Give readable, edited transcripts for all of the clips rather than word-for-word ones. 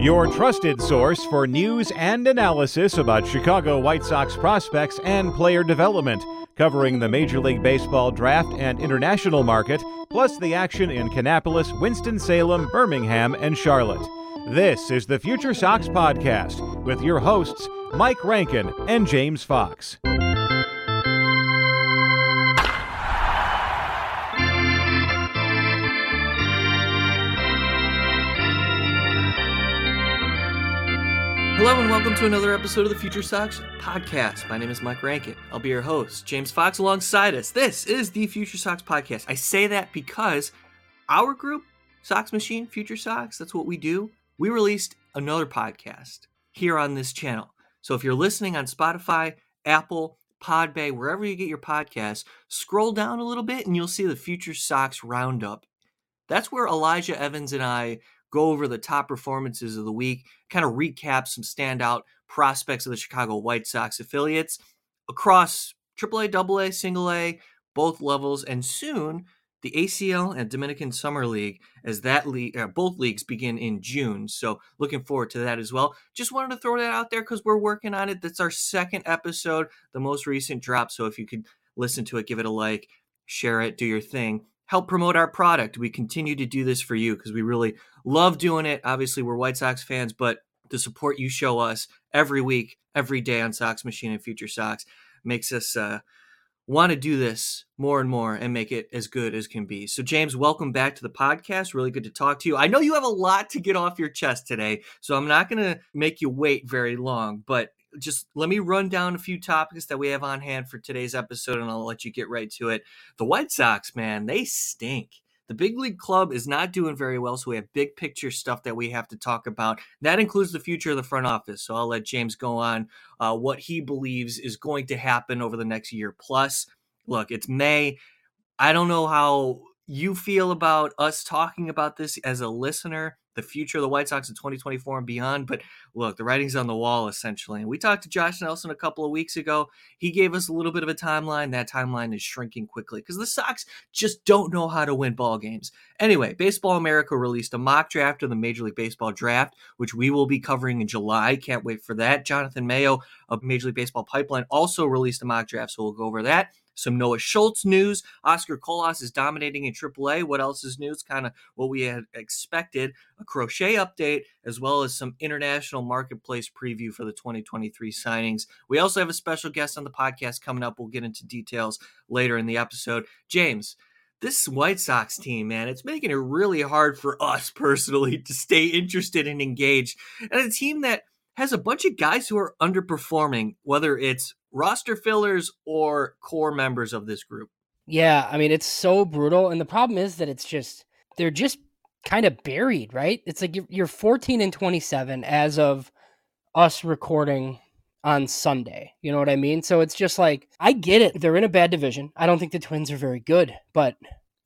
Your trusted source for news and analysis about Chicago White Sox prospects and player development, covering the Major League Baseball draft and international market, plus the action in Kannapolis, Winston-Salem, Birmingham, and Charlotte. This is the Future Sox Podcast with your hosts, Mike Rankin and James Fox. Hello and welcome to another episode of the Future Sox Podcast. My name is Mike Rankin. I'll be your host, James Fox, alongside us. This is the Future Sox Podcast. I say that because our group, Sox Machine, Future Sox, that's what we do. We released another podcast here on this channel. So if you're listening on Spotify, Apple, Podbay, wherever you get your podcasts, scroll down a little bit and you'll see the Future Sox Roundup. That's where Elijah Evans and I go over the top performances of the week, kind of recap some standout prospects of the Chicago White Sox affiliates across AAA, AA, Single A, both levels, and soon the ACL and Dominican Summer League, as that both leagues begin in June. So looking forward to that as well. Just wanted to throw that out there because we're working on it. That's our second episode, the most recent drop. So if you could listen to it, give it a like, share it, do your thing. Help promote our product. We continue to do this for you because we really love doing it. Obviously, we're White Sox fans, but the support you show us every week, every day on Sox Machine and Future Sox makes us want to do this more and more and make it as good as can be. So, James, welcome back to the podcast. Really good to talk to you. I know you have a lot to get off your chest today, so I'm not going to make you wait very long, but just let me run down a few topics that we have on hand for today's episode, and I'll let you get right to it. The White Sox, man, they stink. The big league club is not doing very well, so we have big picture stuff that we have to talk about. That includes the future of the front office, so I'll let James go on what he believes is going to happen over the next year plus. Look, it's May. I don't know how you feel about us talking about this as a listener, the future of the White Sox in 2024 and beyond. But look, the writing's on the wall, essentially. And we talked to Josh Nelson a couple of weeks ago. He gave us a little bit of a timeline. That timeline is shrinking quickly because the Sox just don't know how to win ball games. Anyway, Baseball America released a mock draft of the Major League Baseball draft, which we will be covering in July. Can't wait for that. Jonathan Mayo of Major League Baseball Pipeline also released a mock draft, so we'll go over that. Some Noah Schultz news. Oscar Colas is dominating in AAA. What else is news? Kind of what we had expected. A Crochet update, as well as some international marketplace preview for the 2023 signings. We also have a special guest on the podcast coming up. We'll get into details later in the episode. James, this White Sox team, man, it's making it really hard for us personally to stay interested and engaged. And a team that has a bunch of guys who are underperforming, whether it's roster fillers or core members of this group. Yeah, I mean, it's so brutal. And the problem is that it's just, they're just kind of buried, right? It's like you're 14 and 27 as of us recording on Sunday. You know what I mean? So it's just like, I get it. They're in a bad division. I don't think the Twins are very good, but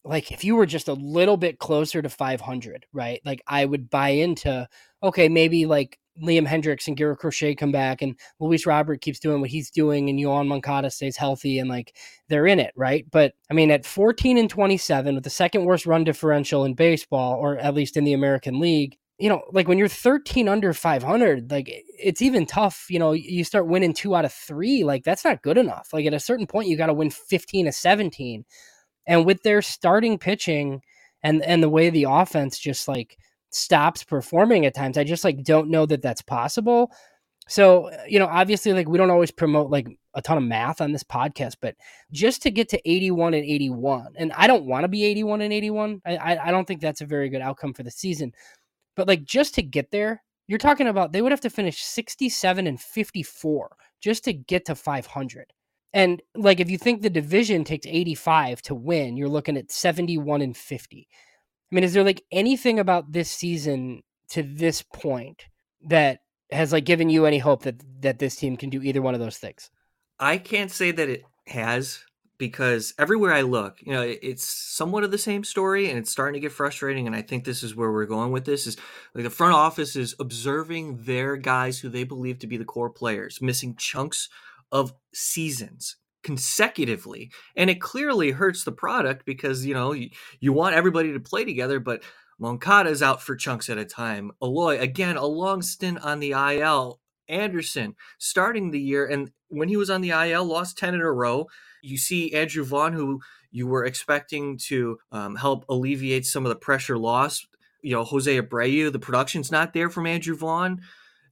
like if you were just a little bit closer to 500, right? Like I would buy into, okay, maybe like Liam Hendricks and Garrett Crochet come back and Luis Robert keeps doing what he's doing and Yohan Moncada stays healthy and like they're in it, right? But I mean, at 14 and 27 with the second worst run differential in baseball, or at least in the American League, you know, like when you're 13 under 500, like it's even tough. You know, you start winning 2 out of 3, like that's not good enough. Like at a certain point, you got to win 15 to 17. And with their starting pitching and the way the offense just like stops performing at times, I just like don't know that that's possible. So, you know, obviously like we don't always promote like a ton of math on this podcast, but just to get to 81 and 81, and I don't want to be 81 and 81. I don't think that's a very good outcome for the season, but like just to get there, you're talking about, they would have to finish 67 and 54 just to get to 500. And like, if you think the division takes 85 to win, you're looking at 71 and 50. I mean, is there like anything about this season to this point that has like given you any hope that this team can do either one of those things? I can't say that it has, because everywhere I look, you know, it's somewhat of the same story and it's starting to get frustrating. And I think this is where we're going with this, is like the front office is observing their guys who they believe to be the core players, missing chunks of seasons consecutively, and it clearly hurts the product because, you know, you want everybody to play together, but Moncada's out for chunks at a time. Aloy, again, a long stint on the IL. Anderson, starting the year, and when he was on the IL, lost 10 in a row. You see Andrew Vaughn, who you were expecting to help alleviate some of the pressure loss. You know, Jose Abreu, the production's not there from Andrew Vaughn.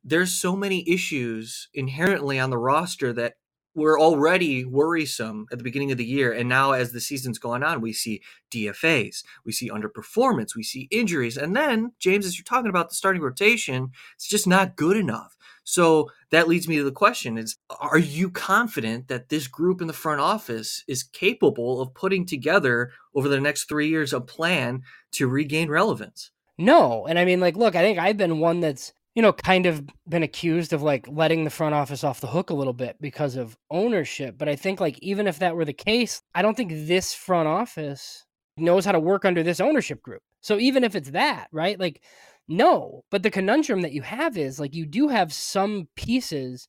There's so many issues inherently on the roster that were already worrisome at the beginning of the year. And now as the season's gone on, we see DFAs, we see underperformance, we see injuries. And then, James, as you're talking about the starting rotation, it's just not good enough. So that leads me to the question is, are you confident that this group in the front office is capable of putting together over the next 3 years a plan to regain relevance? No. And I mean, like, look, I think I've been one that's, you know, kind of been accused of like letting the front office off the hook a little bit because of ownership. But I think like, even if that were the case, I don't think this front office knows how to work under this ownership group. So even if it's that, right? Like, no, but the conundrum that you have is like, you do have some pieces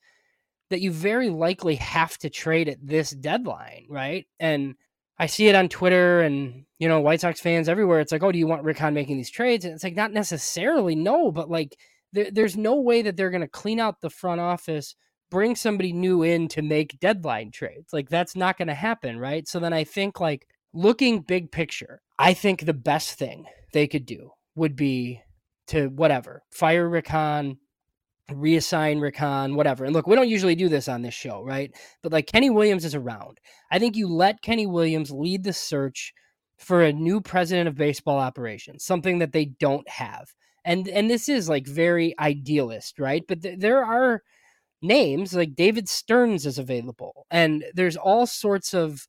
that you very likely have to trade at this deadline, right? And I see it on Twitter and, you know, White Sox fans everywhere. It's like, oh, do you want Rick Hahn making these trades? And it's like, not necessarily, no, but like there's no way that they're going to clean out the front office, bring somebody new in to make deadline trades. Like that's not going to happen, right? So then I think like looking big picture, I think the best thing they could do would be to whatever, fire Rick Hahn, reassign Rick Hahn, whatever. And look, we don't usually do this on this show, right? But like Kenny Williams is around. I think you let Kenny Williams lead the search for a new president of baseball operations, something that they don't have. And this is like very idealist, right? But there are names like David Stearns is available. And there's all sorts of,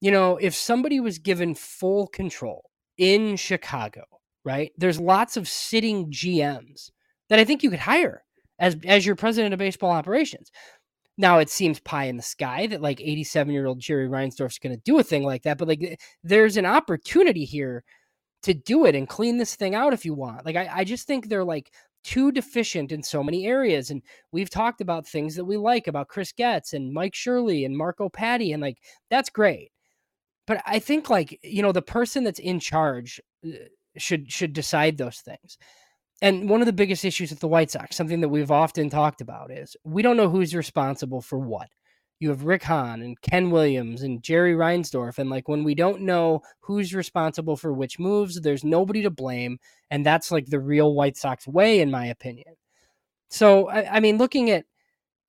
you know, if somebody was given full control in Chicago, right? There's lots of sitting GMs that I think you could hire as your president of baseball operations. Now it seems pie in the sky that like 87-year-old Jerry Reinsdorf is going to do a thing like that, but like there's an opportunity here to do it and clean this thing out if you want. Like I just think they're like too deficient in so many areas. And we've talked about things that we like about Chris Getz and Mike Shirley and Marco Patti. And like, that's great. But I think like, you know, the person that's in charge should decide those things. And one of the biggest issues with the White Sox, something that we've often talked about, is we don't know who's responsible for what. You have Rick Hahn and Ken Williams and Jerry Reinsdorf. And like, when we don't know who's responsible for which moves, there's nobody to blame. And that's like the real White Sox way, in my opinion. So, I mean, looking at,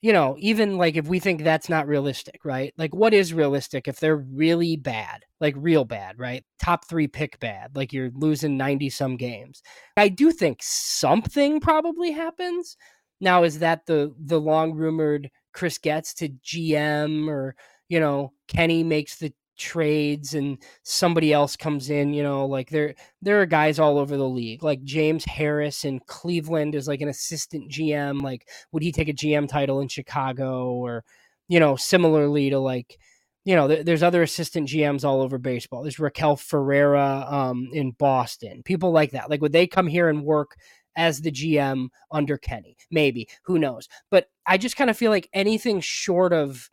you know, even like if we think that's not realistic, right? Like what is realistic if they're really bad? Like real bad, right? Top three pick bad, like you're losing 90 some games. I do think something probably happens. Now, is that the long rumored Chris Getz to GM, or, you know, Kenny makes the trades and somebody else comes in? You know, like there are guys all over the league, like James Harris in Cleveland is like an assistant GM. Like, would he take a GM title in Chicago? Or, you know, similarly to like, you know, there's other assistant GMs all over baseball. There's Raquel Ferreira in Boston, people like that. Like, would they come here and work as the GM under Kenny? Maybe, who knows? But I just kind of feel like anything short of,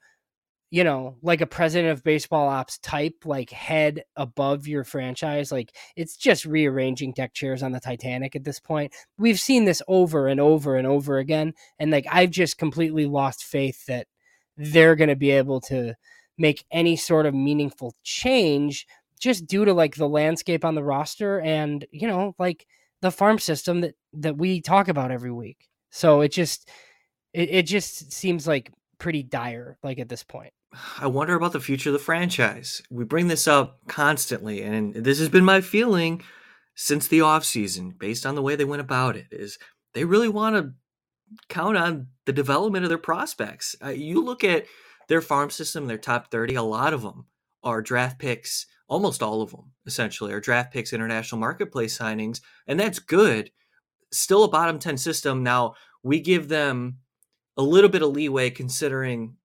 you know, like a president of baseball ops type, like head above your franchise, like it's just rearranging deck chairs on the Titanic at this point. We've seen this over and over and over again. And like, I've just completely lost faith that they're going to be able to make any sort of meaningful change, just due to like the landscape on the roster and, you know, like the farm system that we talk about every week. So it just seems like pretty dire, like at this point. I wonder about the future of the franchise. We bring this up constantly, and this has been my feeling since the offseason, based on the way they went about it, is they really want to count on the development of their prospects. You look at their farm system, their top 30, a lot of them are draft picks, almost all of them, essentially, are draft picks, international marketplace signings, and that's good. Still a bottom 10 system. Now, we give them a little bit of leeway considering,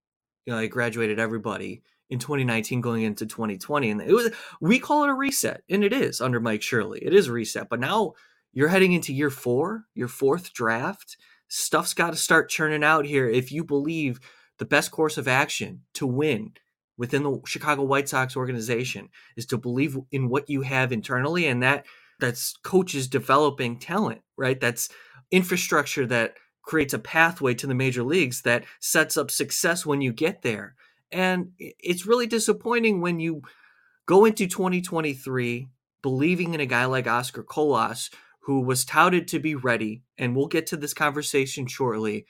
you know, they graduated everybody in 2019 going into 2020. And we call it a reset, and it is under Mike Shirley. It is a reset, but now you're heading into year four, your fourth draft. Stuff's got to start churning out here if you believe the best course of action to win within the Chicago White Sox organization is to believe in what you have internally. And that that's coaches developing talent, right? That's infrastructure that creates a pathway to the major leagues that sets up success when you get there. And it's really disappointing when you go into 2023 believing in a guy like Oscar Colas, who was touted to be ready, and we'll get to this conversation shortly,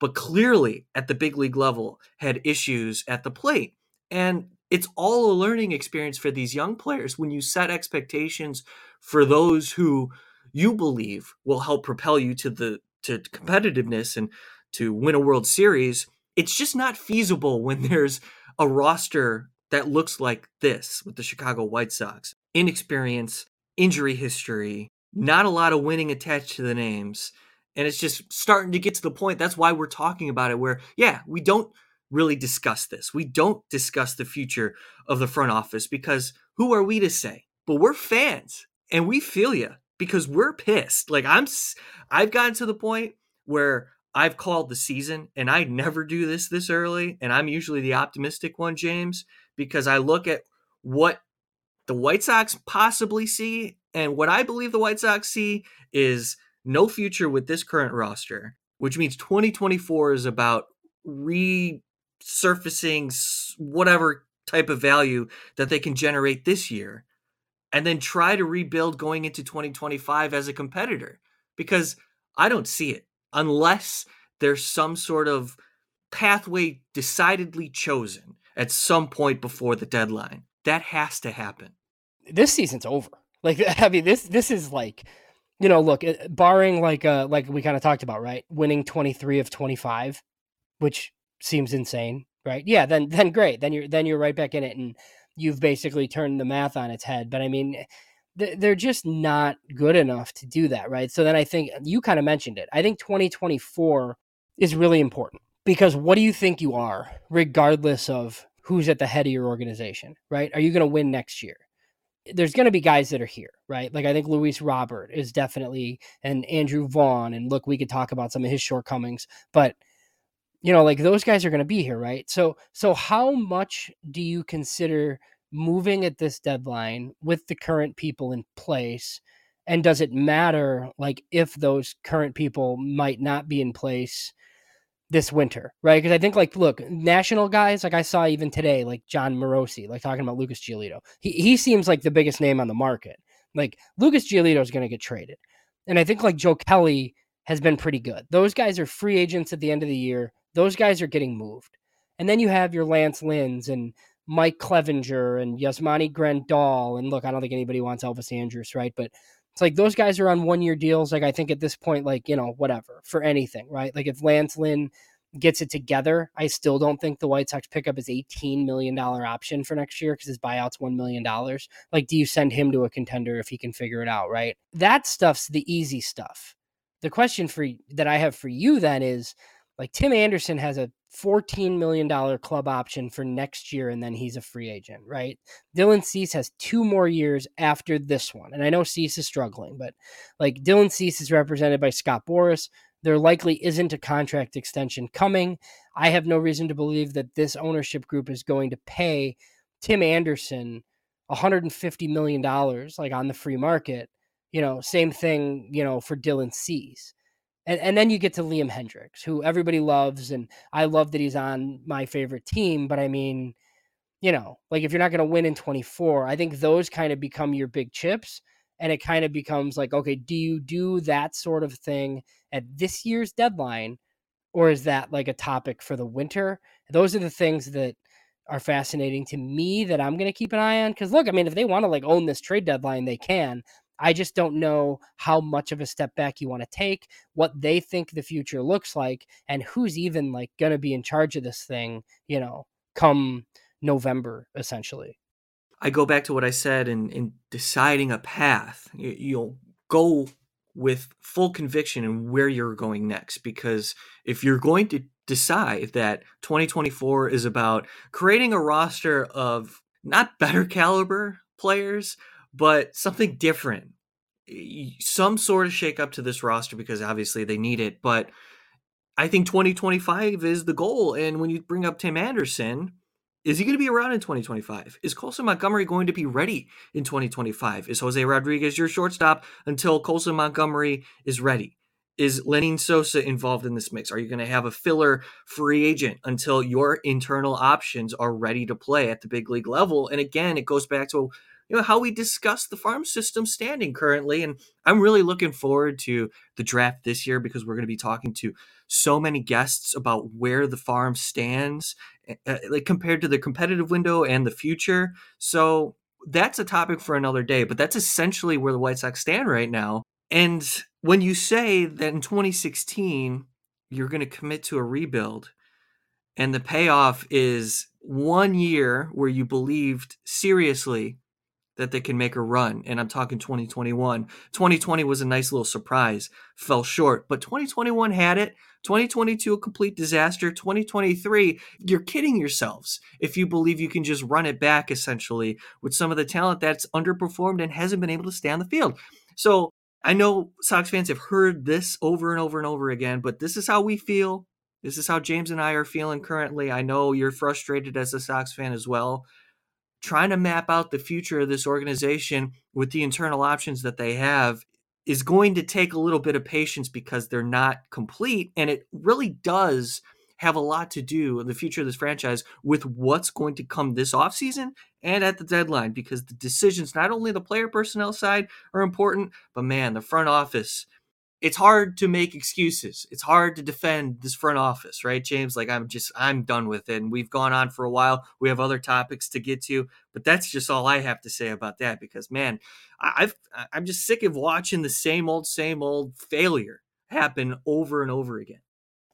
but clearly at the big league level had issues at the plate. And it's all a learning experience for these young players when you set expectations for those who you believe will help propel you to competitiveness and to win a World Series. It's just not feasible when there's a roster that looks like this with the Chicago White Sox. Inexperience, injury history, not a lot of winning attached to the names. And it's just starting to get to the point. That's why we're talking about it, where, yeah, we don't really discuss this. We don't discuss the future of the front office, because who are we to say? But we're fans and we feel you, because we're pissed. Like I've gotten to the point where I've called the season, and I never do this early. And I'm usually the optimistic one, James, because I look at what the White Sox possibly see. And what I believe the White Sox see is no future with this current roster, which means 2024 is about resurfacing whatever type of value that they can generate this year, and then try to rebuild going into 2025 as a competitor, because I don't see it unless there's some sort of pathway decidedly chosen at some point before the deadline. That has to happen. This season's over. Like, I mean, this is like, you know, look, barring like we kind of talked about, right? Winning 23 of 25, which seems insane, right? Yeah. Then great. Then you're right back in it, and you've basically turned the math on its head. But I mean, they're just not good enough to do that. Right. So then I think you kind of mentioned it. I think 2024 is really important, because what do you think you are, regardless of who's at the head of your organization, right? Are you going to win next year? There's going to be guys that are here, right? Like, I think Luis Robert is definitely, and Andrew Vaughn. And look, we could talk about some of his shortcomings, but you know, like, those guys are going to be here, right? So how much do you consider moving at this deadline with the current people in place? And does it matter, like, if those current people might not be in place this winter, right? Because I think, like, look, national guys, like I saw even today, like John Morosi, like talking about Lucas Giolito. He seems like the biggest name on the market. Like, Lucas Giolito is going to get traded. And I think, like, Joe Kelly has been pretty good. Those guys are free agents at the end of the year. Those guys are getting moved. And then you have your Lance Lynn's and Mike Clevenger and Yasmani Grandal. And look, I don't think anybody wants Elvis Andrus, right? But it's like, those guys are on 1-year deals. Like, I think at this point, like, you know, whatever, for anything, right? Like, if Lance Lynn gets it together, I still don't think the White Sox pick up his $18 million option for next year, because his buyout's $1 million. Like, do you send him to a contender if he can figure it out, right? That stuff's the easy stuff. The question that I have for you then is, like, Tim Anderson has a $14 million club option for next year, and then he's a free agent, right? Dylan Cease has 2 more years after this one. And I know Cease is struggling, but, like, Dylan Cease is represented by Scott Boras. There likely isn't a contract extension coming. I have no reason to believe that this ownership group is going to pay Tim Anderson $150 million, like, on the free market. You know, same thing, you know, for Dylan Cease. And then you get to Liam Hendricks, who everybody loves, and I love that he's on my favorite team. But I mean, you know, like, if you're not going to win in 24, I think those kind of become your big chips, and it kind of becomes like, okay, do you do that sort of thing at this year's deadline, or is that like a topic for the winter? Those are the things that are fascinating to me that I'm going to keep an eye on, because look, I mean, if they want to, like, own this trade deadline, they can. I just don't know how much of a step back you want to take, what they think the future looks like, and who's even, like, going to be in charge of this thing, you know, come November, essentially. I go back to what I said in deciding a path. You'll go with full conviction in where you're going next, because if you're going to decide that 2024 is about creating a roster of not better caliber players, but something different, some sort of shake up to this roster, because obviously they need it. But I think 2025 is the goal. And when you bring up Tim Anderson, Is he going to be around in 2025? Is Colson Montgomery going to be ready in 2025? Is Jose Rodriguez your shortstop until Colson Montgomery is ready? Is Lenin Sosa involved in this mix? Are you going to have a filler free agent until your internal options are ready to play at the big league level? And again, it goes back to how we discuss the farm system standing currently. And I'm really looking forward to the draft this year because we're going to be talking to so many guests about where the farm stands, like compared to the competitive window and the future. So that's a topic for another day, but that's essentially where the White Sox stand right now. And when you say that in 2016, you're going to commit to a rebuild and the payoff is 1 year where you believed seriously that they can make a run. And I'm talking 2021. 2020 was a nice little surprise, fell short, but 2021 had it. 2022, a complete disaster. 2023, you're kidding yourselves if you believe you can just run it back, essentially, with some of the talent that's underperformed and hasn't been able to stay on the field. So I know Sox fans have heard this over and over and over again, but this is how we feel. This is how James and I are feeling currently. I know you're frustrated as a Sox fan as well, trying to map out the future of this organization with the internal options that they have is going to take a little bit of patience because they're not complete. And it really does have a lot to do with the future of this franchise with what's going to come this offseason and at the deadline, because the decisions, not only the player personnel side, are important, but man, the front office, it's hard to make excuses. It's hard to defend this front office, right, James? Like, I'm done with it. And we've gone on for a while. We have other topics to get to, but that's just all I have to say about that because, man, I'm just sick of watching the same old failure happen over and over again.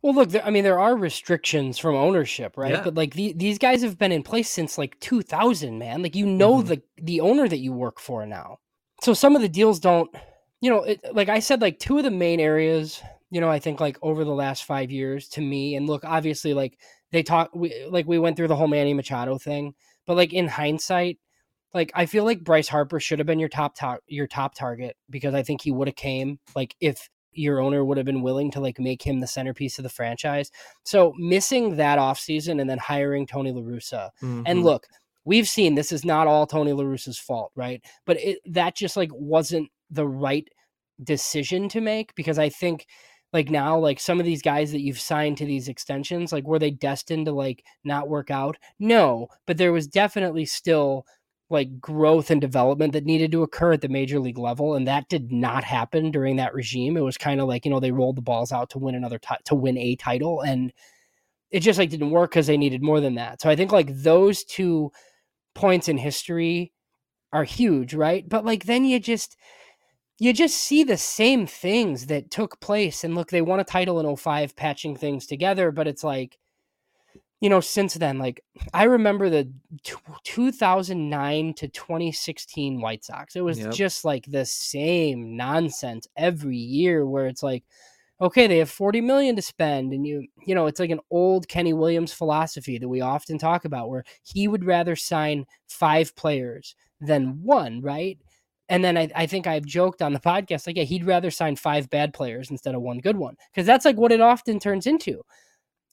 Well, look, there are restrictions from ownership, right? Yeah. But like these guys have been in place since like 2000, man. Like, the owner that you work for now. So some of the deals don't. Like I said, like two of the main areas, I think like over the last 5 years to me, and look, obviously like we went through the whole Manny Machado thing, but like in hindsight, like I feel like Bryce Harper should have been your top target because I think he would have came like if your owner would have been willing to like make him the centerpiece of the franchise. So missing that offseason and then hiring Tony La Russa. Mm-hmm. And look, we've seen this is not all Tony La Russa's fault, right? But that just like wasn't the right decision to make because I think like now, like some of these guys that you've signed to these extensions, like were they destined to like not work out? No, but there was definitely still like growth and development that needed to occur at the major league level. And that did not happen during that regime. It was kind of like, they rolled the balls out to win a title. And it just like didn't work because they needed more than that. So I think like those 2 points in history are huge. Right. But like, then you just see the same things that took place. And look, they won a title in 2005, patching things together. But it's like, since then, like I remember the 2009 to 2016 White Sox. It was just like the same nonsense every year where it's like, okay, they have $40 million to spend. And it's like an old Kenny Williams philosophy that we often talk about where he would rather sign 5 players than one, right? And then I think I've joked on the podcast, like, yeah, he'd rather sign 5 bad players instead of one good one. Because that's like what it often turns into.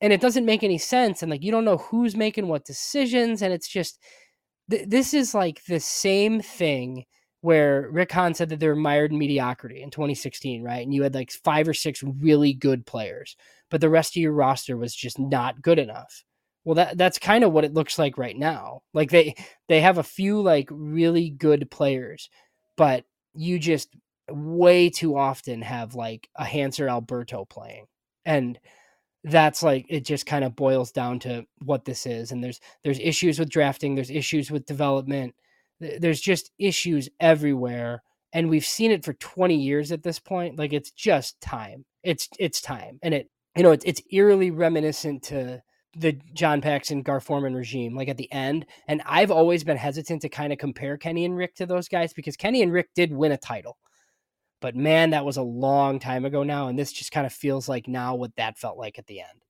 And it doesn't make any sense. And like, you don't know who's making what decisions. And it's just, this is like the same thing where Rick Hahn said that they're mired in mediocrity in 2016, right? And you had like 5 or 6 really good players, but the rest of your roster was just not good enough. Well, that's kind of what it looks like right now. Like they have a few like really good players, but you just way too often have like a Hanser Alberto playing. And that's like, it just kind of boils down to what this is. And there's issues with drafting. There's issues with development. There's just issues everywhere. And we've seen it for 20 years at this point. Like it's just time. It's time. And it's eerily reminiscent to the John Paxson, Gar Forman regime, like at the end. And I've always been hesitant to kind of compare Kenny and Rick to those guys because Kenny and Rick did win a title, but man, that was a long time ago now. And this just kind of feels like now what that felt like at the end.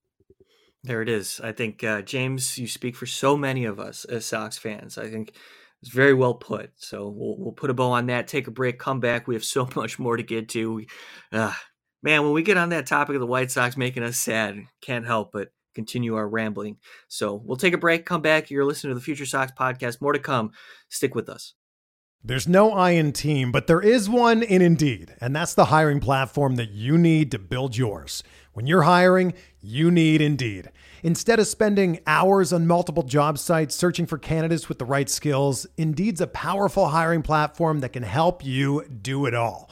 There it is. I think James, you speak for so many of us as Sox fans. I think it's very well put. So we'll put a bow on that, take a break, come back. We have so much more to get to. Man, when we get on that topic of the White Sox making us sad, can't help but continue our rambling. So we'll take a break, come back. You're listening to the Future Sox Podcast. More to come. Stick with us. There's no I in team, but there is one in Indeed, and that's the hiring platform that you need to build yours. When you're hiring, you need Indeed. Instead of spending hours on multiple job sites searching for candidates with the right skills, Indeed's a powerful hiring platform that can help you do it all.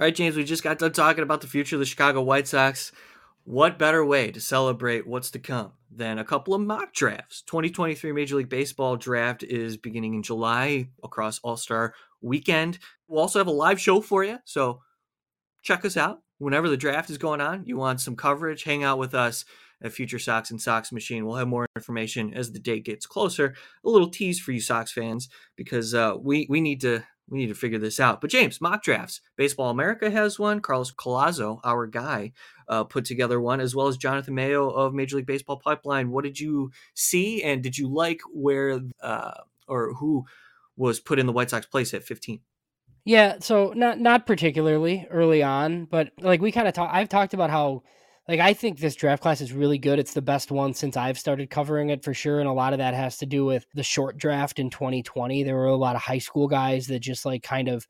All right, James, we just got done talking about the future of the Chicago White Sox. What better way to celebrate what's to come than a couple of mock drafts? 2023 Major League Baseball draft is beginning in July across All-Star Weekend. We'll also have a live show for you, so check us out whenever the draft is going on. You want some coverage, hang out with us at Future Sox and Sox Machine. We'll have more information as the date gets closer. A little tease for you Sox fans, because we need to figure this out. But James, mock drafts. Baseball America has one. Carlos Collazo, our guy, put together one, as well as Jonathan Mayo of Major League Baseball Pipeline. What did you see, and did you like where or who was put in the White Sox place at 15? Yeah, so not particularly early on, but like we kind of I've talked about how, like, I think this draft class is really good. It's the best one since I've started covering it for sure. And a lot of that has to do with the short draft in 2020. There were a lot of high school guys that just like kind of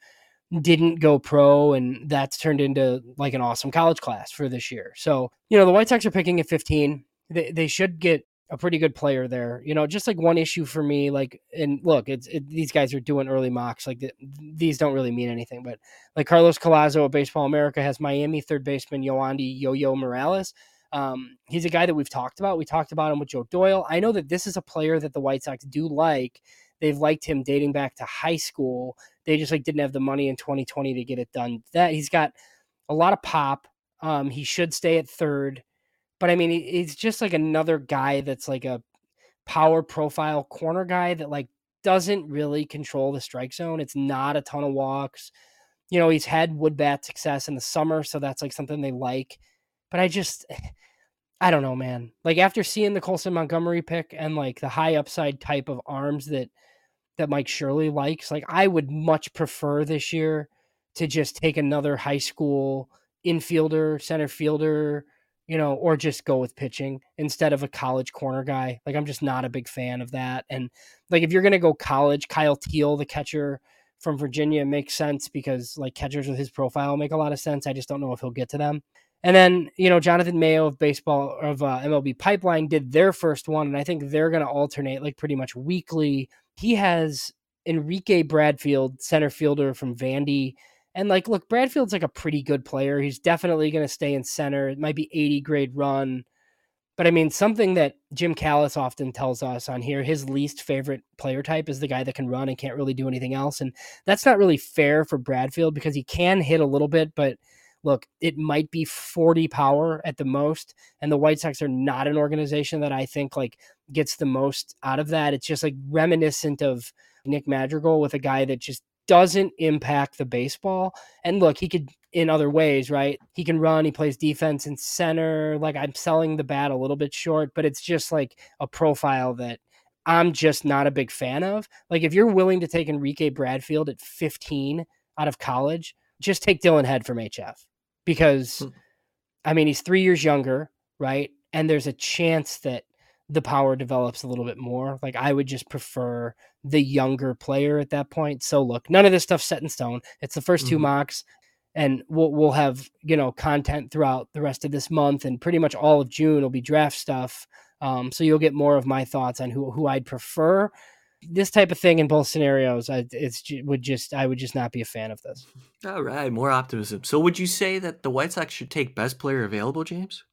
didn't go pro, and that's turned into like an awesome college class for this year. So, you know, the White Sox are picking at 15. They should get a pretty good player there. You know, just like one issue for me, like, and look, these guys are doing early mocks. Like these don't really mean anything, but like Carlos Collazo of Baseball America has Miami third baseman Yoandy Yo-Yo Morales. He's a guy that we've talked about. We talked about him with Joe Doyle. I know that this is a player that the White Sox do like. They've liked him dating back to high school. They just like didn't have the money in 2020 to get it done. That he's got a lot of pop. He should stay at third. But I mean, he's just like another guy that's like a power profile corner guy that like doesn't really control the strike zone. It's not a ton of walks. You know, he's had wood bat success in the summer, so that's like something they like. But I don't know, man. Like after seeing the Colson Montgomery pick and like the high upside type of arms that Mike Shirley likes, like I would much prefer this year to just take another high school infielder, center fielder, you know, or just go with pitching instead of a college corner guy. Like, I'm just not a big fan of that. And like, if you're going to go college, Kyle Teal, the catcher from Virginia, makes sense because like catchers with his profile make a lot of sense. I just don't know if he'll get to them. And then, you know, Jonathan Mayo of MLB Pipeline did their first one. And I think they're going to alternate like pretty much weekly. He has Enrique Bradfield, center fielder from Vandy. And like, look, Bradfield's like a pretty good player. He's definitely going to stay in center. It might be 80 grade run. But I mean, something that Jim Callis often tells us on here, his least favorite player type is the guy that can run and can't really do anything else. And that's not really fair for Bradfield because he can hit a little bit, but look, it might be 40 power at the most. And the White Sox are not an organization that I think like gets the most out of that. It's just like reminiscent of Nick Madrigal with a guy that just doesn't impact the baseball. And look, he could in other ways, right? He can run, he plays defense and center. Like I'm selling the bat a little bit short, but it's just like a profile that I'm just not a big fan of. Like if you're willing to take Enrique Bradfield at 15 out of college, just take Dylan Head from HF because I mean, he's 3 years younger, right? And there's a chance that the power develops a little bit more. Like I would just prefer the younger player at that point. So look, none of this stuff's set in stone. It's the first two mocks, and we'll have, you know, content throughout the rest of this month, and pretty much all of June will be draft stuff. So you'll get more of my thoughts on who I'd prefer. this type of thing in both scenarios, I would just not be a fan of this. All right, more optimism. So would you say that the White Sox should take best player available, James?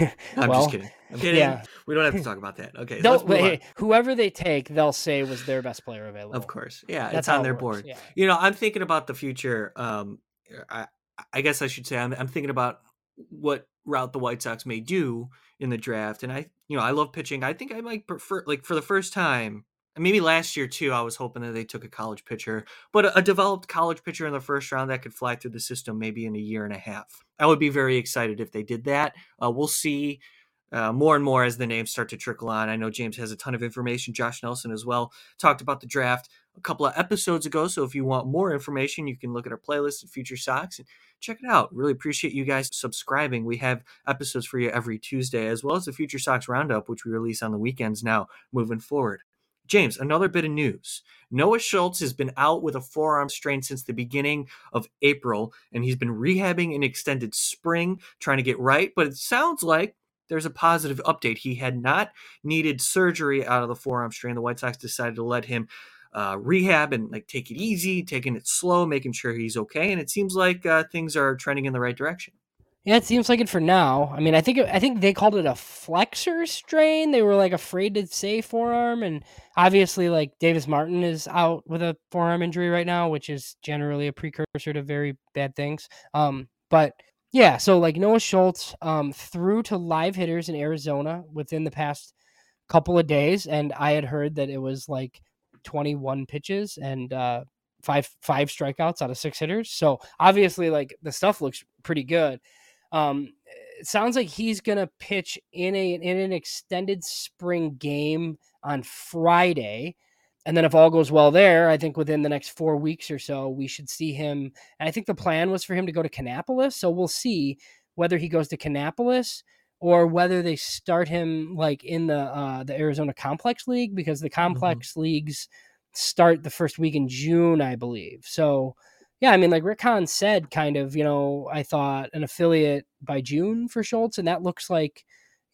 No, I'm just kidding. I'm kidding. Yeah. We don't have to talk about that. Okay. Whoever they take, they'll say was their best player available. Of course. Yeah. That's it's on their board. Yeah. You know, I'm thinking about the future. I guess I should say I'm thinking about what route the White Sox may do in the draft. And I love pitching. I think I might prefer, like, for the first time, maybe last year too, I was hoping that they took a college pitcher, but a developed college pitcher in the first round that could fly through the system maybe in a year and a half. I would be very excited if they did that. We'll see more and more as the names start to trickle on. I know James has a ton of information. Josh Nelson as well talked about the draft a couple of episodes ago. So if you want more information, you can look at our playlist at Future Sox and check it out. Really appreciate you guys subscribing. We have episodes for you every Tuesday, as well as the Future Sox Roundup, which we release on the weekends now moving forward. James, another bit of news. Noah Schultz has been out with a forearm strain since the beginning of April, and he's been rehabbing an extended spring, trying to get right, but it sounds like there's a positive update. He had not needed surgery out of the forearm strain. The White Sox decided to let him rehab and take it easy, taking it slow, making sure he's okay, and it seems like things are trending in the right direction. Yeah, it seems like it for now. I mean, I think they called it a flexor strain. They were afraid to say forearm, and obviously Davis Martin is out with a forearm injury right now, which is generally a precursor to very bad things. But yeah, so Noah Schultz threw to live hitters in Arizona within the past couple of days, and I had heard that it was 21 pitches and five strikeouts out of six hitters. So obviously the stuff looks pretty good. It sounds like he's going to pitch in an extended spring game on Friday. And then if all goes well there, I think within the next 4 weeks or so, we should see him. And I think the plan was for him to go to Kannapolis. So we'll see whether he goes to Kannapolis or whether they start him in the Arizona Complex League, because the Complex Leagues start the first week in June, I believe. So yeah, I mean, Rick Hahn said I thought an affiliate by June for Schultz, and that looks like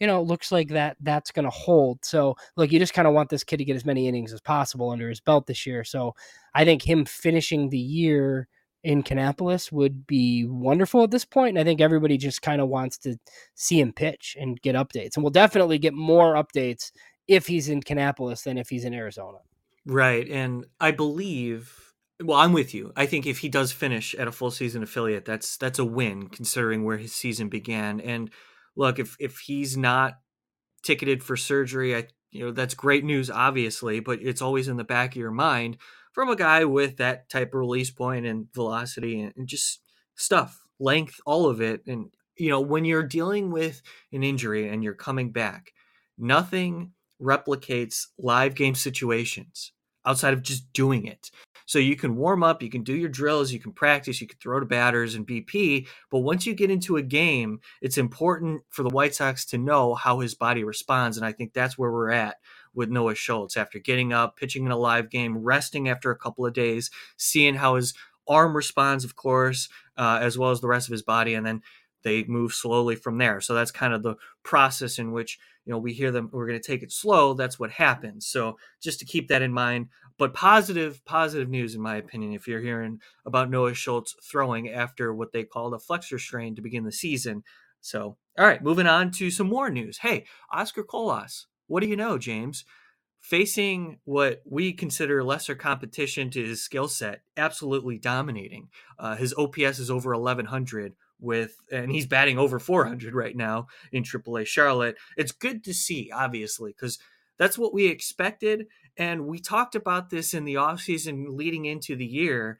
that's going to hold. So you just kind of want this kid to get as many innings as possible under his belt this year. So I think him finishing the year in Kannapolis would be wonderful at this point. And I think everybody just kind of wants to see him pitch and get updates. And we'll definitely get more updates if he's in Kannapolis than if he's in Arizona. Right. And I believe... Well, I'm with you. I think if he does finish at a full season affiliate, that's a win considering where his season began. And look, if he's not ticketed for surgery, that's great news, obviously, but it's always in the back of your mind from a guy with that type of release point and velocity and just stuff, length, all of it. And, when you're dealing with an injury and you're coming back, nothing replicates live game situations outside of just doing it. So you can warm up, you can do your drills, you can practice, you can throw to batters and BP. But once you get into a game, it's important for the White Sox to know how his body responds. And I think that's where we're at with Noah Schultz after getting up, pitching in a live game, resting after a couple of days, seeing how his arm responds, of course, as well as the rest of his body. And then they move slowly from there. So that's kind of the process in which, we hear them, we're going to take it slow. That's what happens. So just to keep that in mind, but positive news, in my opinion, if you're hearing about Noah Schultz throwing after what they called a flexor strain to begin the season. So, all right, moving on to some more news. Hey, Oscar Colas, what do you know, James? Facing what we consider lesser competition to his skill set, absolutely dominating. His OPS is over 1,100. And he's batting over 400 right now in AAA Charlotte. It's good to see, obviously, because that's what we expected. And we talked about this in the offseason leading into the year.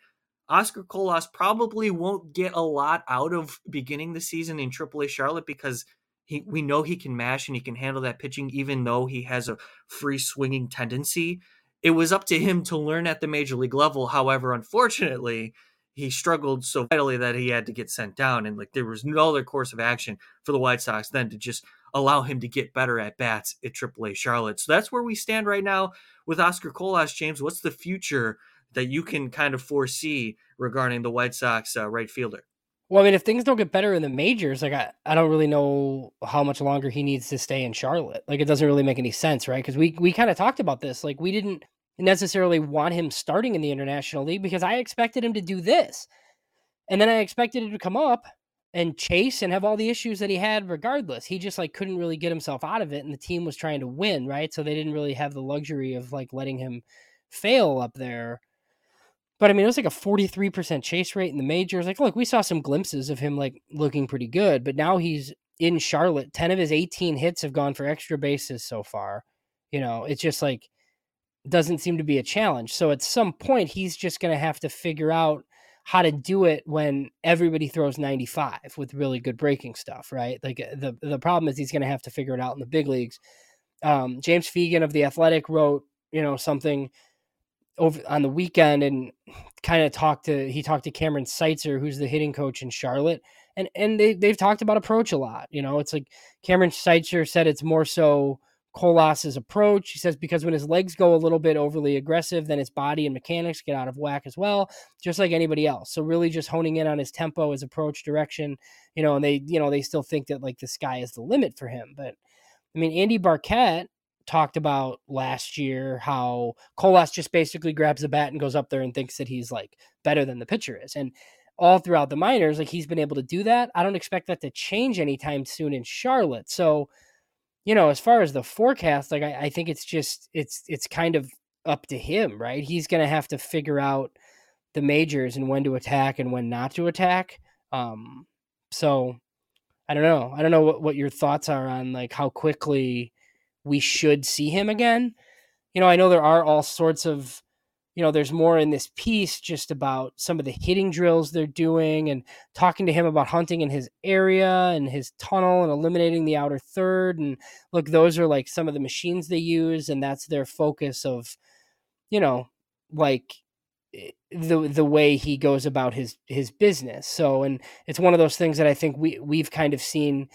Oscar Colas probably won't get a lot out of beginning the season in AAA Charlotte because we know he can mash and he can handle that pitching, even though he has a free swinging tendency. It was up to him to learn at the major league level. However, unfortunately, he struggled so vitally that he had to get sent down. And there was no other course of action for the White Sox than to just allow him to get better at bats at AAA Charlotte. So that's where we stand right now with Oscar Colas. James, what's the future that you can kind of foresee regarding the White Sox right fielder? Well, I mean, if things don't get better in the majors, I don't really know how much longer he needs to stay in Charlotte. It doesn't really make any sense, right? Because we kind of talked about this. We didn't necessarily want him starting in the International League because I expected him to do this. And then I expected him to come up and chase and have all the issues that he had regardless. He just like couldn't really get himself out of it, and the team was trying to win, right? So they didn't really have the luxury of like letting him fail up there. But I mean, it was like a 43% chase rate in the majors. Like, look, we saw some glimpses of him like looking pretty good, but now he's in Charlotte. 10 of his 18 hits have gone for extra bases so far. You know, it's just like doesn't seem to be a challenge. So at some point, he's just going to have to figure out how to do it when everybody throws 95 with really good breaking stuff, right? Like the problem is he's going to have to figure it out in the big leagues. James Fegan of The Athletic wrote, you know, something over on the weekend and kind of talked to Cameron Seitzer, who's the hitting coach in Charlotte. And they've talked about approach a lot. You know, it's like Cameron Seitzer said it's more so Colas's approach. He says, because when his legs go a little bit overly aggressive, then his body and mechanics get out of whack as well, just like anybody else. So really just honing in on his tempo, his approach, direction, you know, and they still think that like the sky is the limit for him. But I mean, Andy Barquette talked about last year how Colas just basically grabs the bat and goes up there and thinks that he's like better than the pitcher is. And all throughout the minors, like he's been able to do that. I don't expect that to change anytime soon in Charlotte. So, you know, as far as the forecast, like I think it's just, it's kind of up to him, right? He's going to have to figure out the majors and when to attack and when not to attack. So I don't know. I don't know what your thoughts are on like how quickly we should see him again. You know, I know there are all sorts of, you know, there's more in this piece just about some of the hitting drills they're doing and talking to him about hunting in his area and his tunnel and eliminating the outer third. And look, those are like some of the machines they use, and that's their focus of, you know, like the way he goes about his business. So, and it's one of those things that I think we've kind of seen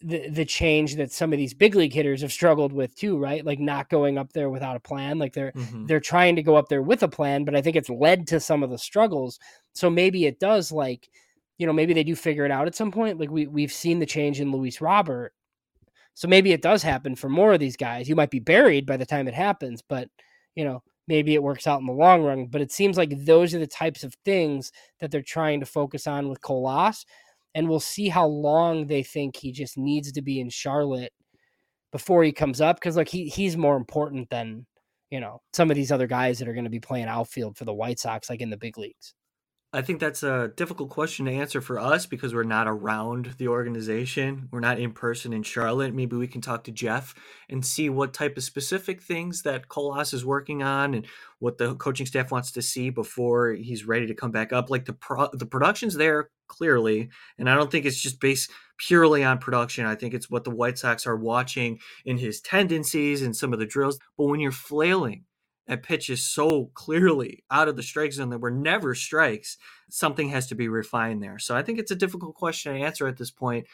the change that some of these big league hitters have struggled with too, right? Like not going up there without a plan. Like they're trying to go up there with a plan, but I think it's led to some of the struggles. So maybe it does, like, you know, maybe they do figure it out at some point. Like we've seen the change in Luis Robert. So maybe it does happen for more of these guys. You might be buried by the time it happens, but you know, maybe it works out in the long run. But it seems like those are the types of things that they're trying to focus on with Colas. And we'll see how long they think he just needs to be in Charlotte before he comes up. Because like he's more important than, you know, some of these other guys that are going to be playing outfield for the White Sox, like in the big leagues. I think that's a difficult question to answer for us because we're not around the organization. We're not in person in Charlotte. Maybe we can talk to Jeff and see what type of specific things that Colas is working on and what the coaching staff wants to see before he's ready to come back up. Like the production's there clearly, and I don't think it's just based purely on production. I think it's what the White Sox are watching in his tendencies and some of the drills. But when you're flailing at pitches so clearly out of the strike zone that were never strikes, something has to be refined there. So I think it's a difficult question to answer at this point.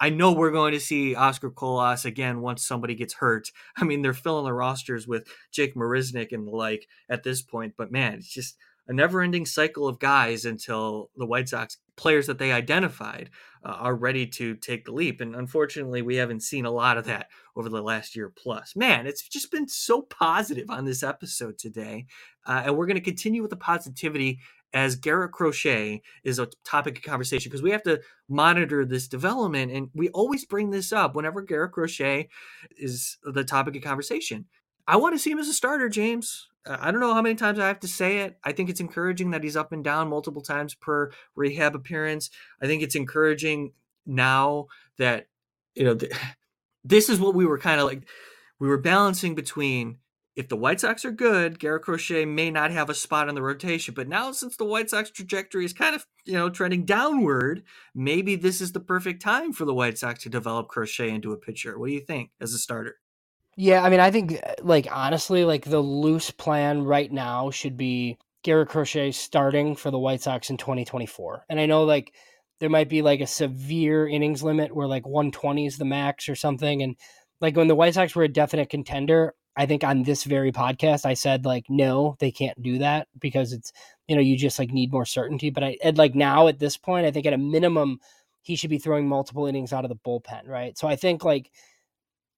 I know we're going to see Oscar Colas again once somebody gets hurt. I mean, they're filling the rosters with Jake Marisnik and the like at this point, but man, it's just a never-ending cycle of guys until the White Sox players that they identified are ready to take the leap. And unfortunately, we haven't seen a lot of that over the last year plus. Man, it's just been so positive on this episode today. And we're going to continue with the positivity as Garrett Crochet is a topic of conversation because we have to monitor this development. And we always bring this up whenever Garrett Crochet is the topic of conversation. I want to see him as a starter, James. I don't know how many times I have to say it. I think it's encouraging that he's up and down multiple times per rehab appearance. I think it's encouraging now that, you know, this is what we were kind of like, we were balancing between if the White Sox are good, Garrett Crochet may not have a spot in the rotation. But now since the White Sox trajectory is kind of, you know, trending downward, maybe this is the perfect time for the White Sox to develop Crochet into a pitcher. What do you think as a starter? Yeah, I mean, I think, like, honestly, like, the loose plan right now should be Garrett Crochet starting for the White Sox in 2024. And I know, like, there might be, like, a severe innings limit where, like, 120 is the max or something. And, like, when the White Sox were a definite contender, I think on this very podcast, I said, like, no, they can't do that because it's, you know, you just, like, need more certainty. But like, now at this point, I think at a minimum, he should be throwing multiple innings out of the bullpen, right? So I think, like,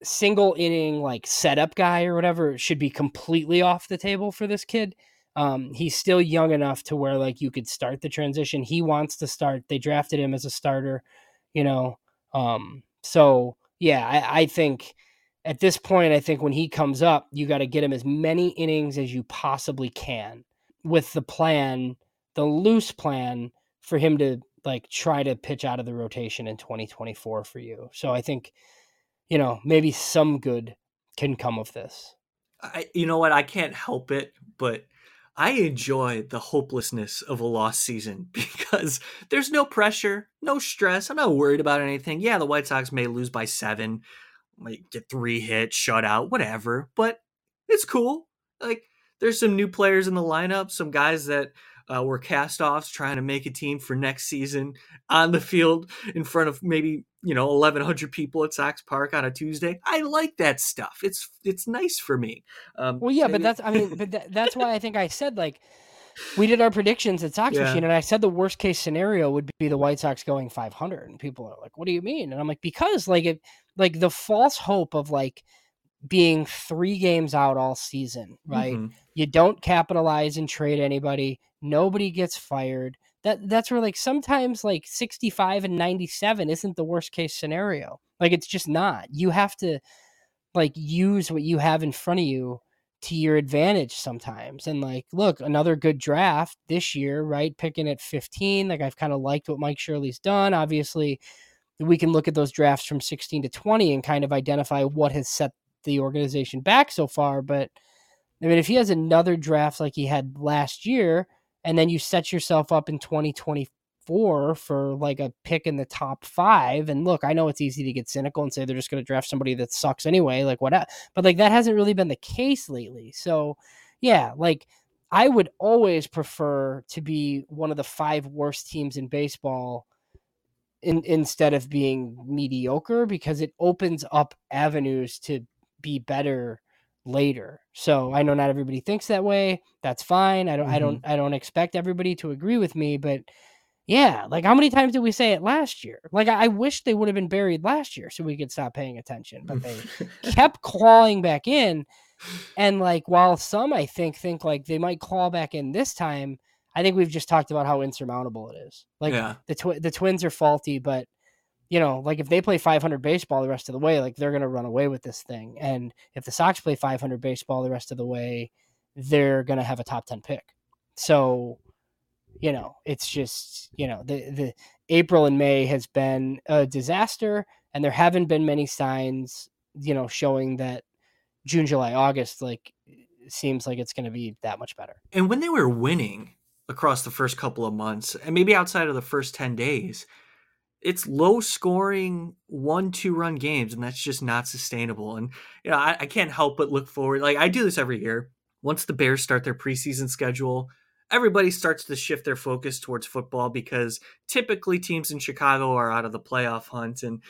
single inning, like, setup guy or whatever should be completely off the table for this kid. He's still young enough to where, like, you could start the transition. He wants to start. They drafted him as a starter, you know? So yeah, I think at this point, I think when he comes up, you got to get him as many innings as you possibly can with the plan, the loose plan for him to, like, try to pitch out of the rotation in 2024 for you. So I think, you know, maybe some good can come of this. You know what? I can't help it, but I enjoy the hopelessness of a lost season because there's no pressure, no stress. I'm not worried about anything. Yeah, the White Sox may lose by 7, like get 3 hits, shutout, whatever, but it's cool. Like, there's some new players in the lineup, some guys that were cast-offs trying to make a team for next season on the field in front of maybe, you know, 1,100 people at Sox Park on a Tuesday. I like that stuff. It's nice for me. Well, yeah, but that's, I mean, but that's why I think I said, like, we did our predictions at Sox Machine, and I said the worst case scenario would be the White Sox going 500, and people are like, "What do you mean?" And I'm like, because, like, it, like, the false hope of, like, being 3 games out all season, right? Mm-hmm. You don't capitalize and trade anybody. Nobody gets fired. That's where, like, sometimes, like, 65 and 97 isn't the worst case scenario. Like, it's just not. You have to, like, use what you have in front of you to your advantage sometimes. And, like, look, another good draft this year, right? Picking at 15. Like, I've kind of liked what Mike Shirley's done. Obviously, we can look at those drafts from 16 to 20 and kind of identify what has set the organization back so far. But, I mean, if he has another draft like he had last year, and then you set yourself up in 2024 for, like, a pick in the top 5. And look, I know it's easy to get cynical and say they're just going to draft somebody that sucks anyway, like, whatever. But, like, that hasn't really been the case lately. So yeah, like, I would always prefer to be one of the 5 worst teams in baseball instead of being mediocre, because it opens up avenues to be better later. So I know not everybody thinks that way. That's fine. I don't expect everybody to agree with me, but yeah, like, how many times did we say it last year? Like, I wish they would have been buried last year so we could stop paying attention, but they kept clawing back in. And, like, while some, I think like they might claw back in this time, I think we've just talked about how insurmountable it is. Like, the Twins are faulty, but, you know, like, if they play 500 baseball the rest of the way, like, they're going to run away with this thing. And if the Sox play 500 baseball the rest of the way, they're going to have a top 10 pick. So, you know, it's just, you know, the April and May has been a disaster, and there haven't been many signs, you know, showing that June, July, August, like, seems like it's going to be that much better. And when they were winning across the first couple of months, and maybe outside of the first 10 days, it's low scoring 1-2 run games, and that's just not sustainable. And, you know, I can't help but look forward. Like, I do this every year. Once the Bears start their preseason schedule, everybody starts to shift their focus towards football, because typically teams in Chicago are out of the playoff hunt, and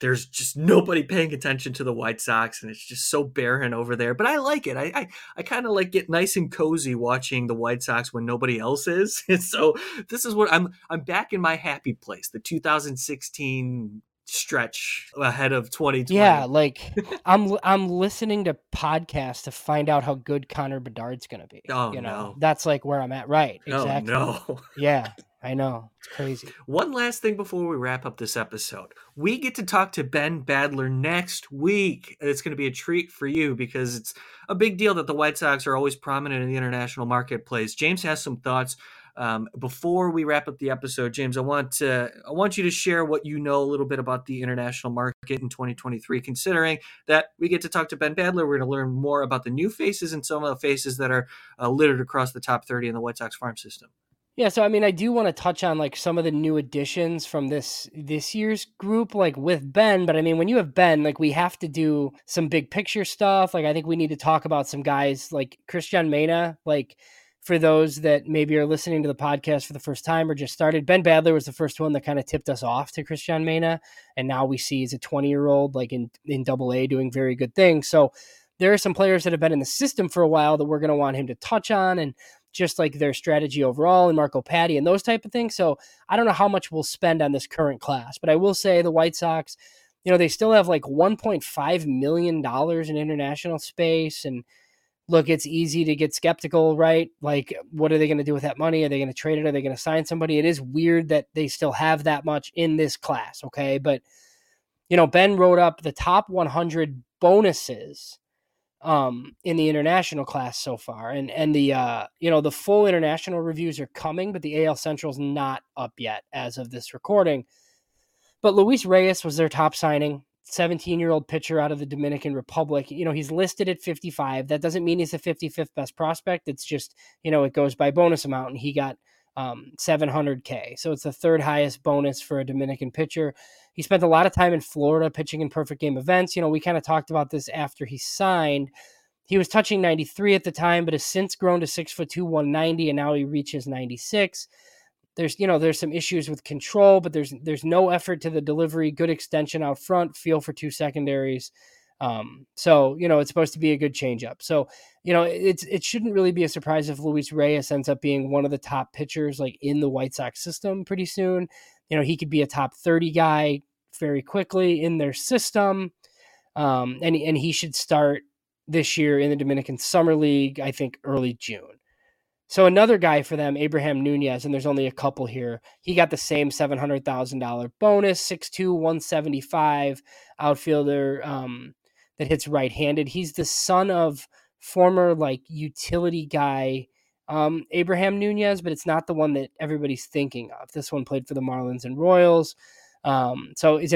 there's just nobody paying attention to the White Sox, and it's just so barren over there. But I like it. I kind of, like, get nice and cozy watching the White Sox when nobody else is. And so this is what I'm back in my happy place, the 2016 stretch ahead of 2020. Yeah, like, I'm listening to podcasts to find out how good Connor Bedard's going to be. Oh, you know, no. That's, like, where I'm at. Right. Exactly. Oh, no. Yeah. I know. It's crazy. One last thing before we wrap up this episode. We get to talk to Ben Badler next week. It's going to be a treat for you, because it's a big deal that the White Sox are always prominent in the international marketplace. James has some thoughts. Before we wrap up the episode, James, I want you to share what you know a little bit about the international market in 2023, considering that we get to talk to Ben Badler. We're going to learn more about the new faces and some of the faces that are littered across the top 30 in the White Sox farm system. Yeah, so I mean, I do want to touch on, like, some of the new additions from this year's group, like, with Ben. But I mean, when you have Ben, like, we have to do some big picture stuff. Like, I think we need to talk about some guys like Christian Mena. Like, for those that maybe are listening to the podcast for the first time or just started, Ben Badler was the first one that kind of tipped us off to Christian Mena, and now we see he's a 20-year-old, like, in AA, doing very good things. So there are some players that have been in the system for a while that we're going to want him to touch on, and just like their strategy overall, and Marco Patti and those type of things. So I don't know how much we'll spend on this current class, but I will say the White Sox you know, they still have like $1.5 million in international space. And look, it's easy to get skeptical, right? Like, what are they going to do with that money? Are they going to trade it? Are they going to sign somebody? It is weird that they still have that much in this class. Okay. But, you know, Ben wrote up the top 100 bonuses in the international class so far. And the, you know, the full international reviews are coming, but the AL Central's not up yet as of this recording. But Luis Reyes was their top signing, 17-year-old pitcher out of the Dominican Republic. You know, he's listed at 55. That doesn't mean he's the 55th best prospect. It's just, you know, it goes by bonus amount, and he got $700K. So it's the third highest bonus for a Dominican pitcher. He spent a lot of time in Florida pitching in perfect game events. You know, we kind of talked about this after he signed. He was touching 93 at the time, but has since grown to 6'2", 190, and now he reaches 96. There's, you know, there's some issues with control, but there's no effort to the delivery, good extension out front, feel for two secondaries. So, you know, it's supposed to be a good changeup. So, you know, it shouldn't really be a surprise if Luis Reyes ends up being one of the top pitchers, like in the White Sox system pretty soon. You know, he could be a top 30 guy very quickly in their system. And he should start this year in the Dominican Summer League, I think early June. So another guy for them, Abraham Nunez, and there's only a couple here. He got the same $700,000 bonus, 6'2", 175 outfielder that hits right-handed. He's the son of former like utility guy Abraham Nunez, but it's not the one that everybody's thinking of. This one played for the Marlins and Royals. So is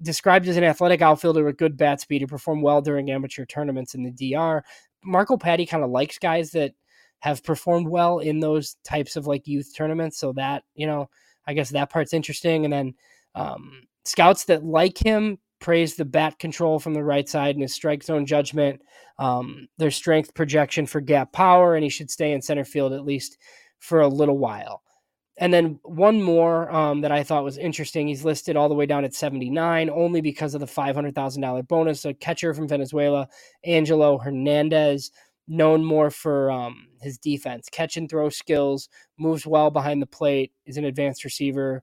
described as an athletic outfielder with good bat speed who performed well during amateur tournaments in the DR. Marco Patti kind of likes guys that have performed well in those types of like youth tournaments. So that, you know, I guess that part's interesting. And then scouts that like him praise the bat control from the right side and his strike zone judgment, their strength projection for gap power, and he should stay in center field at least for a little while. And then one more that I thought was interesting. He's listed all the way down at 79 only because of the $500,000 bonus, a catcher from Venezuela, Angelo Hernandez, known more for his defense, catch and throw skills, moves well behind the plate, is an advanced receiver.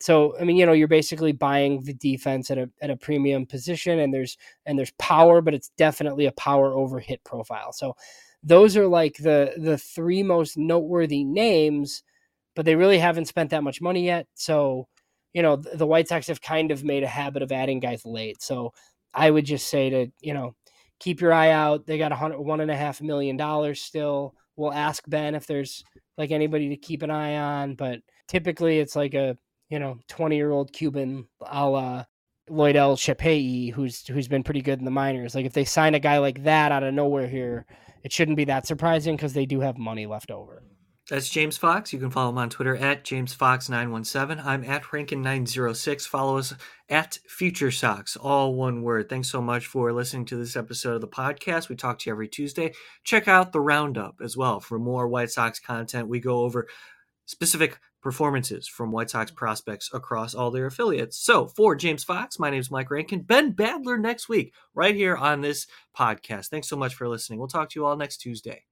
So, I mean, you know, you're basically buying the defense at a premium position, and there's power, but it's definitely a power over hit profile. So those are like the three most noteworthy names, but they really haven't spent that much money yet. So, you know, the White Sox have kind of made a habit of adding guys late. So I would just say to, you know, keep your eye out. They got $1.5 million still. We'll ask Ben if there's like anybody to keep an eye on, but typically it's like a, you know, 20-year-old Cuban a la Loydell Chapey, who's been pretty good in the minors. Like if they sign a guy like that out of nowhere here, it shouldn't be that surprising because they do have money left over. That's James Fox. You can follow him on Twitter at JamesFox917. I'm at Rankin906. Follow us at Future Sox, all one word. Thanks so much for listening to this episode of the podcast. We talk to you every Tuesday. Check out the Roundup as well for more White Sox content. We go over specific performances from White Sox prospects across all their affiliates. So for James Fox, my name is Mike Rankin. Ben Badler next week right here on this podcast. Thanks so much for listening. We'll talk to you all next Tuesday.